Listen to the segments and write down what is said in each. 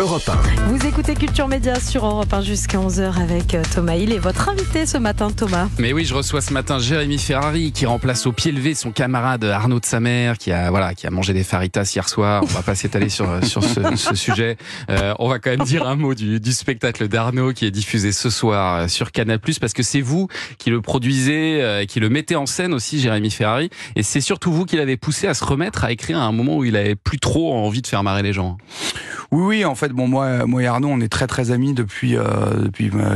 Europe 1. Vous écoutez Culture Média sur Europe 1 jusqu'à 11h avec Thomas Hill et votre invité ce matin, Thomas. Mais oui, je reçois ce matin Jérémy Ferrari qui remplace au pied levé son camarade Arnaud Tsamère qui a mangé des faritas hier soir. On va pas s'étaler sur ce sujet. On va quand même dire un mot du spectacle d'Arnaud qui est diffusé ce soir sur Canal Plus, parce que c'est vous qui le produisez, qui le mettez en scène aussi, Jérémy Ferrari. Et c'est surtout vous qui l'avez poussé à se remettre à écrire à un moment où il avait plus trop envie de faire marrer les gens. Oui, en fait, bon, moi et Arnaud, on est très très amis depuis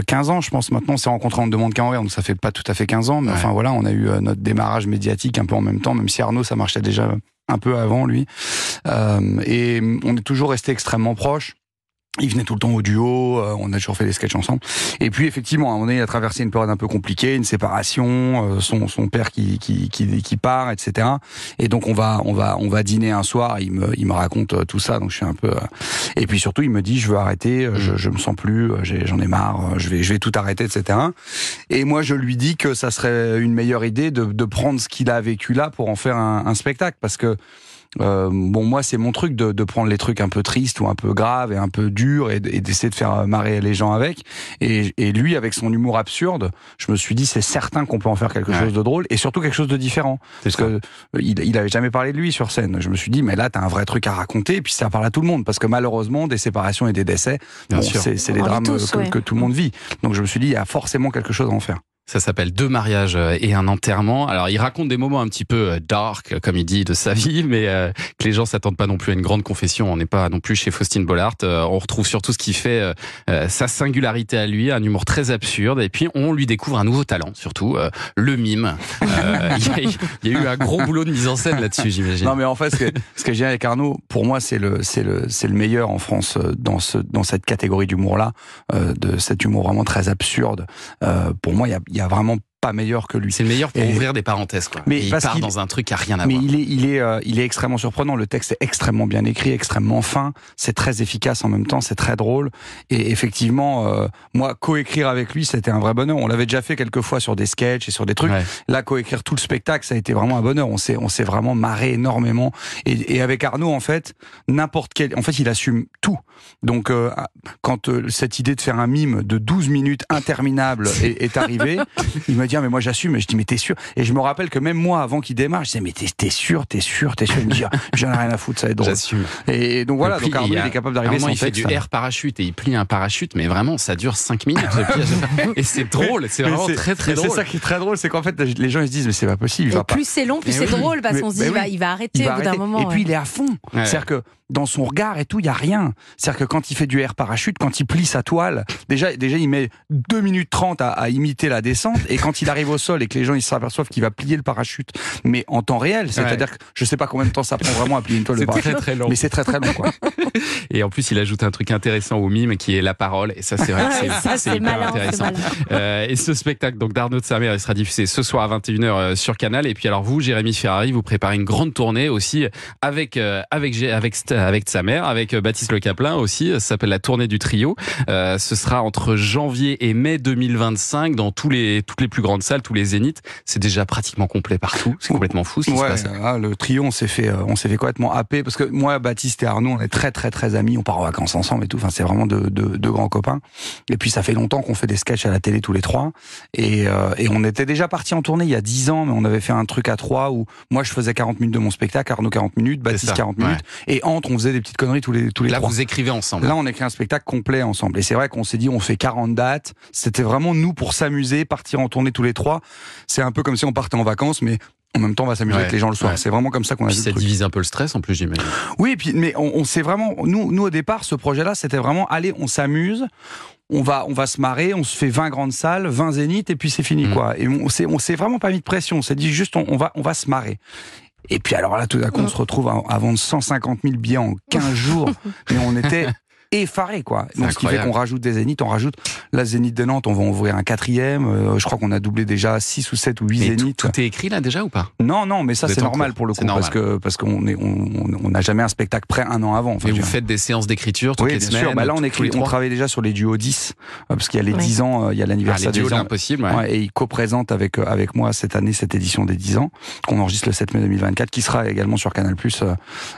15 ans, je pense. Maintenant, on s'est rencontrés en demande qu'à envers, donc ça fait pas tout à fait 15 ans, mais ouais. Enfin voilà, on a eu notre démarrage médiatique un peu en même temps, même si Arnaud, ça marchait déjà un peu avant lui. Et on est toujours restés extrêmement proches. Il venait tout le temps au duo, on a toujours fait des sketchs ensemble. Et puis effectivement, à un moment donné, il a traversé une période un peu compliquée, une séparation, son père qui part, etc. Et donc on va dîner un soir. Il me raconte tout ça, donc je suis un peu. Et puis surtout, il me dit, je veux arrêter, je me sens plus, j'en ai marre, je vais tout arrêter, etc. Et moi, je lui dis que ça serait une meilleure idée de prendre ce qu'il a vécu là pour en faire un spectacle, parce que. Moi c'est mon truc de prendre les trucs un peu tristes ou un peu graves et un peu durs et d'essayer de faire marrer les gens avec, et lui avec son humour absurde, je me suis dit c'est certain qu'on peut en faire quelque chose de drôle et surtout quelque chose de différent, parce que il avait jamais parlé de lui sur scène. Je me suis dit mais là t'as un vrai truc à raconter, et puis ça parle à tout le monde, parce que malheureusement des séparations et des décès, c'est des drames que tout le monde vit, donc je me suis dit il y a forcément quelque chose à en faire. Ça s'appelle « Deux mariages et un enterrement ». Alors, il raconte des moments un petit peu dark, comme il dit, de sa vie, mais que les gens ne s'attendent pas non plus à une grande confession. On n'est pas non plus chez Faustine Bollard. On retrouve surtout ce qui fait sa singularité à lui, un humour très absurde. Et puis, on lui découvre un nouveau talent, surtout le mime. Il y a eu un gros boulot de mise en scène là-dessus, j'imagine. Non, mais en fait, ce que j'ai avec Arnaud, pour moi, c'est le meilleur en France dans cette catégorie d'humour-là, de cet humour vraiment très absurde. Pour moi, il y a vraiment pas meilleur que lui. C'est le meilleur pour ouvrir des parenthèses, quoi. Mais il part dans un truc qui n'a rien à voir. Mais il est extrêmement surprenant. Le texte est extrêmement bien écrit, extrêmement fin. C'est très efficace en même temps. C'est très drôle. Et effectivement, moi, coécrire avec lui, c'était un vrai bonheur. On l'avait déjà fait quelques fois sur des sketchs et sur des trucs. Ouais. Là, coécrire tout le spectacle, ça a été vraiment un bonheur. On s'est vraiment marré énormément. Et avec Arnaud, en fait, il assume tout. Donc, quand cette idée de faire un mime de 12 minutes interminable est arrivée, il m'a dit mais moi j'assume. Et je dis mais t'es sûr? Et je me rappelle que même moi avant qu'il démarre, je disais mais t'es sûr. Il me dit j'en ai rien à foutre, ça va être drôle. J'assume. Et donc voilà, donc Arnaud il est capable d'arriver. Il fait du air parachute et il plie un parachute, mais vraiment ça dure 5 minutes. Et c'est drôle, c'est vraiment très très drôle. C'est ça qui est très drôle, c'est qu'en fait les gens ils se disent mais c'est pas possible. Et plus c'est long, plus c'est drôle, parce qu'on se dit il va arrêter au bout d'un moment. Et puis il est à fond. C'est-à-dire que dans son regard et tout, il n'y a rien. C'est-à-dire que quand il fait du air parachute, quand il plie sa toile, déjà il met 2 minutes 30 à imiter la descente, et quand il arrive au sol et que les gens ils s'aperçoivent qu'il va plier le parachute, mais en temps réel, c'est-à-dire que je ne sais pas combien de temps ça prend vraiment à plier une toile de parachute, très long. Mais c'est très très long, quoi. Et en plus il ajoute un truc intéressant au mime qui est la parole, et ça c'est vrai, c'est hyper intéressant. Et ce spectacle donc d'Arnaud Tsamère, il sera diffusé ce soir à 21h sur Canal. Et puis alors vous, Jérémy Ferrari, vous préparez une grande tournée aussi avec Tsamère, avec Baptiste Lecaplain aussi, ça s'appelle la tournée du trio. Ce sera entre janvier et mai 2025 dans toutes les plus grandes salles, tous les Zénith. C'est déjà pratiquement complet partout, c'est complètement fou ce qui se passe. Le trio, on s'est fait complètement happer, parce que moi, Baptiste et Arnaud, on est très très très amis, on part en vacances ensemble et tout, enfin, c'est vraiment deux grands copains. Et puis ça fait longtemps qu'on fait des sketchs à la télé tous les trois, et on était déjà partis en tournée il y a 10 ans, mais on avait fait un truc à 3 où moi je faisais 40 minutes de mon spectacle, Arnaud 40 minutes, Baptiste 40 minutes, et entre on faisait des petites conneries tous les trois. Là vous écrivez ensemble. Là on écrit un spectacle complet ensemble, et c'est vrai qu'on s'est dit on fait 40 dates, c'était vraiment nous pour s'amuser, partir en tournée tous les trois. C'est un peu comme si on partait en vacances, mais en même temps on va s'amuser avec les gens le soir. C'est vraiment comme ça qu'on a vu le truc. Ça divise un peu le stress en plus, j'imagine. Oui, et puis, mais on s'est vraiment, nous au départ, ce projet-là, c'était vraiment allez, on s'amuse. On va se marrer, on se fait 20 grandes salles, 20 zéniths, et puis c'est fini, quoi. Et on s'est vraiment pas mis de pression, on s'est dit juste on va se marrer. Et puis alors là tout d'un coup on se retrouve à vendre 150 000 billets en 15 jours, mais on était effaré, quoi. Donc, ce qui fait qu'on rajoute des zéniths, on rajoute la zénith de Nantes, on va ouvrir un 4e, je crois qu'on a doublé déjà 6 ou 7 ou 8 zéniths. Tout est écrit là déjà ou pas? Non, mais ça c'est normal pour le coup, parce qu'on n'a jamais un spectacle prêt un an avant. Enfin, et vous faites des séances d'écriture toutes les semaines? Oui, bien sûr, là on travaille déjà sur les duos 10, parce qu'il y a les 10 ans, il y a l'anniversaire des duos impossible, et il co-présente avec moi cette année, cette édition des 10 ans, qu'on enregistre le 7 mai 2024, qui sera également sur Canal Plus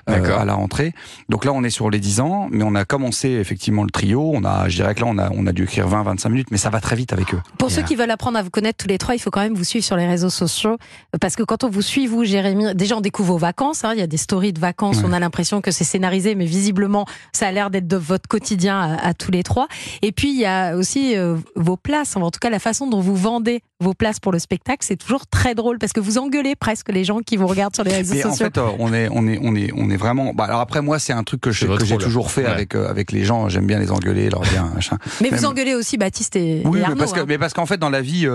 à la rentrée. Donc là on est sur les 10 ans, mais on a commencé lancé effectivement le trio. On a, je dirais que là, on a dû écrire 20-25 minutes, mais ça va très vite avec eux. Pour ceux qui veulent apprendre à vous connaître tous les trois, il faut quand même vous suivre sur les réseaux sociaux, parce que quand on vous suit, vous, Jérémy, déjà on découvre vos vacances, hein, il y a des stories de vacances, on a l'impression que c'est scénarisé, mais visiblement, ça a l'air d'être de votre quotidien à tous les trois. Et puis, il y a aussi vos places, en tout cas la façon dont vous vendez vos places pour le spectacle, c'est toujours très drôle, parce que vous engueulez presque les gens qui vous regardent sur les réseaux sociaux. En fait, on est vraiment... Bah, alors après, moi, c'est un truc que j'ai toujours fait avec les gens. J'aime bien les engueuler, leur dire machin. Mais vous engueulez aussi Baptiste et Arnaud. Mais parce qu'en fait, dans la vie,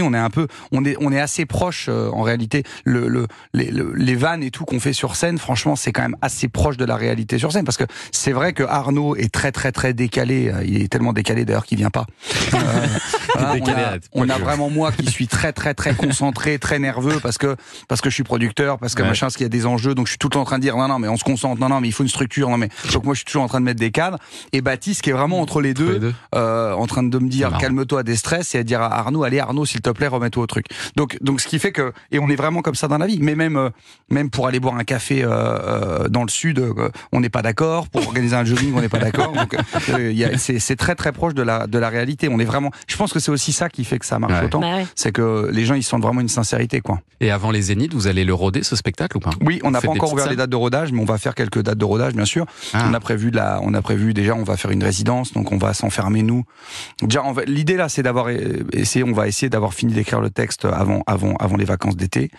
on est assez proche en réalité. Les vannes et tout qu'on fait sur scène, franchement, c'est quand même assez proche de la réalité sur scène, parce que c'est vrai que Arnaud est très très très décalé. Il est tellement décalé d'ailleurs qu'il vient pas. On a vraiment moi qui suis très très très concentré, très nerveux, parce que je suis producteur, parce que machin, parce qu'il y a des enjeux, donc je suis tout le temps en train de dire non mais on se concentre, non mais il faut une structure, non mais donc moi je suis toujours en train de mettre des cadres, et Baptiste qui est vraiment entre les deux. En train de me dire calme-toi, déstresse, et à dire à Arnaud, allez Arnaud s'il te plaît remets-toi au truc, donc ce qui fait que, et on est vraiment comme ça dans la vie, mais même pour aller boire un café dans le sud, on n'est pas d'accord, pour organiser un jogging on n'est pas d'accord, donc c'est très très proche de la réalité. On est vraiment, je pense que c'est aussi ça qui fait que ça marche autant, c'est que les gens ils sentent vraiment une sincérité, quoi. Et avant les Zéniths, vous allez le roder ce spectacle ou pas? Oui, on n'a pas encore ouvert les dates de rodage, mais on va faire quelques dates de rodage bien sûr. On a prévu déjà, on va faire une résidence, donc on va s'enfermer nous. Déjà l'idée là c'est on va essayer d'avoir fini d'écrire le texte avant les vacances d'été,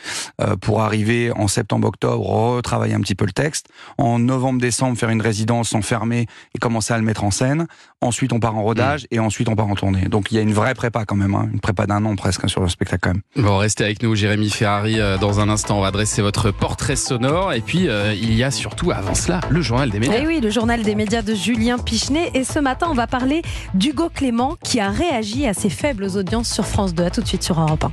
pour arriver en septembre-octobre retravailler un petit peu le texte, en novembre-décembre faire une résidence, s'enfermer et commencer à le mettre en scène. Ensuite on part en rodage et ensuite on part en tournée. Donc il y a une vraie prépa quand même, une prépa d'un an presque sur le spectacle quand même. Bon, restez avec nous Jérémy Ferrari, dans un instant on va dresser votre portrait sonore, et puis il y a surtout avant cela le journal des médias. Et oui, le journal des médias de Julien Pichenet, et ce matin on va parler d'Hugo Clément qui a réagi à ses faibles audiences sur France 2. A tout de suite sur Europe 1.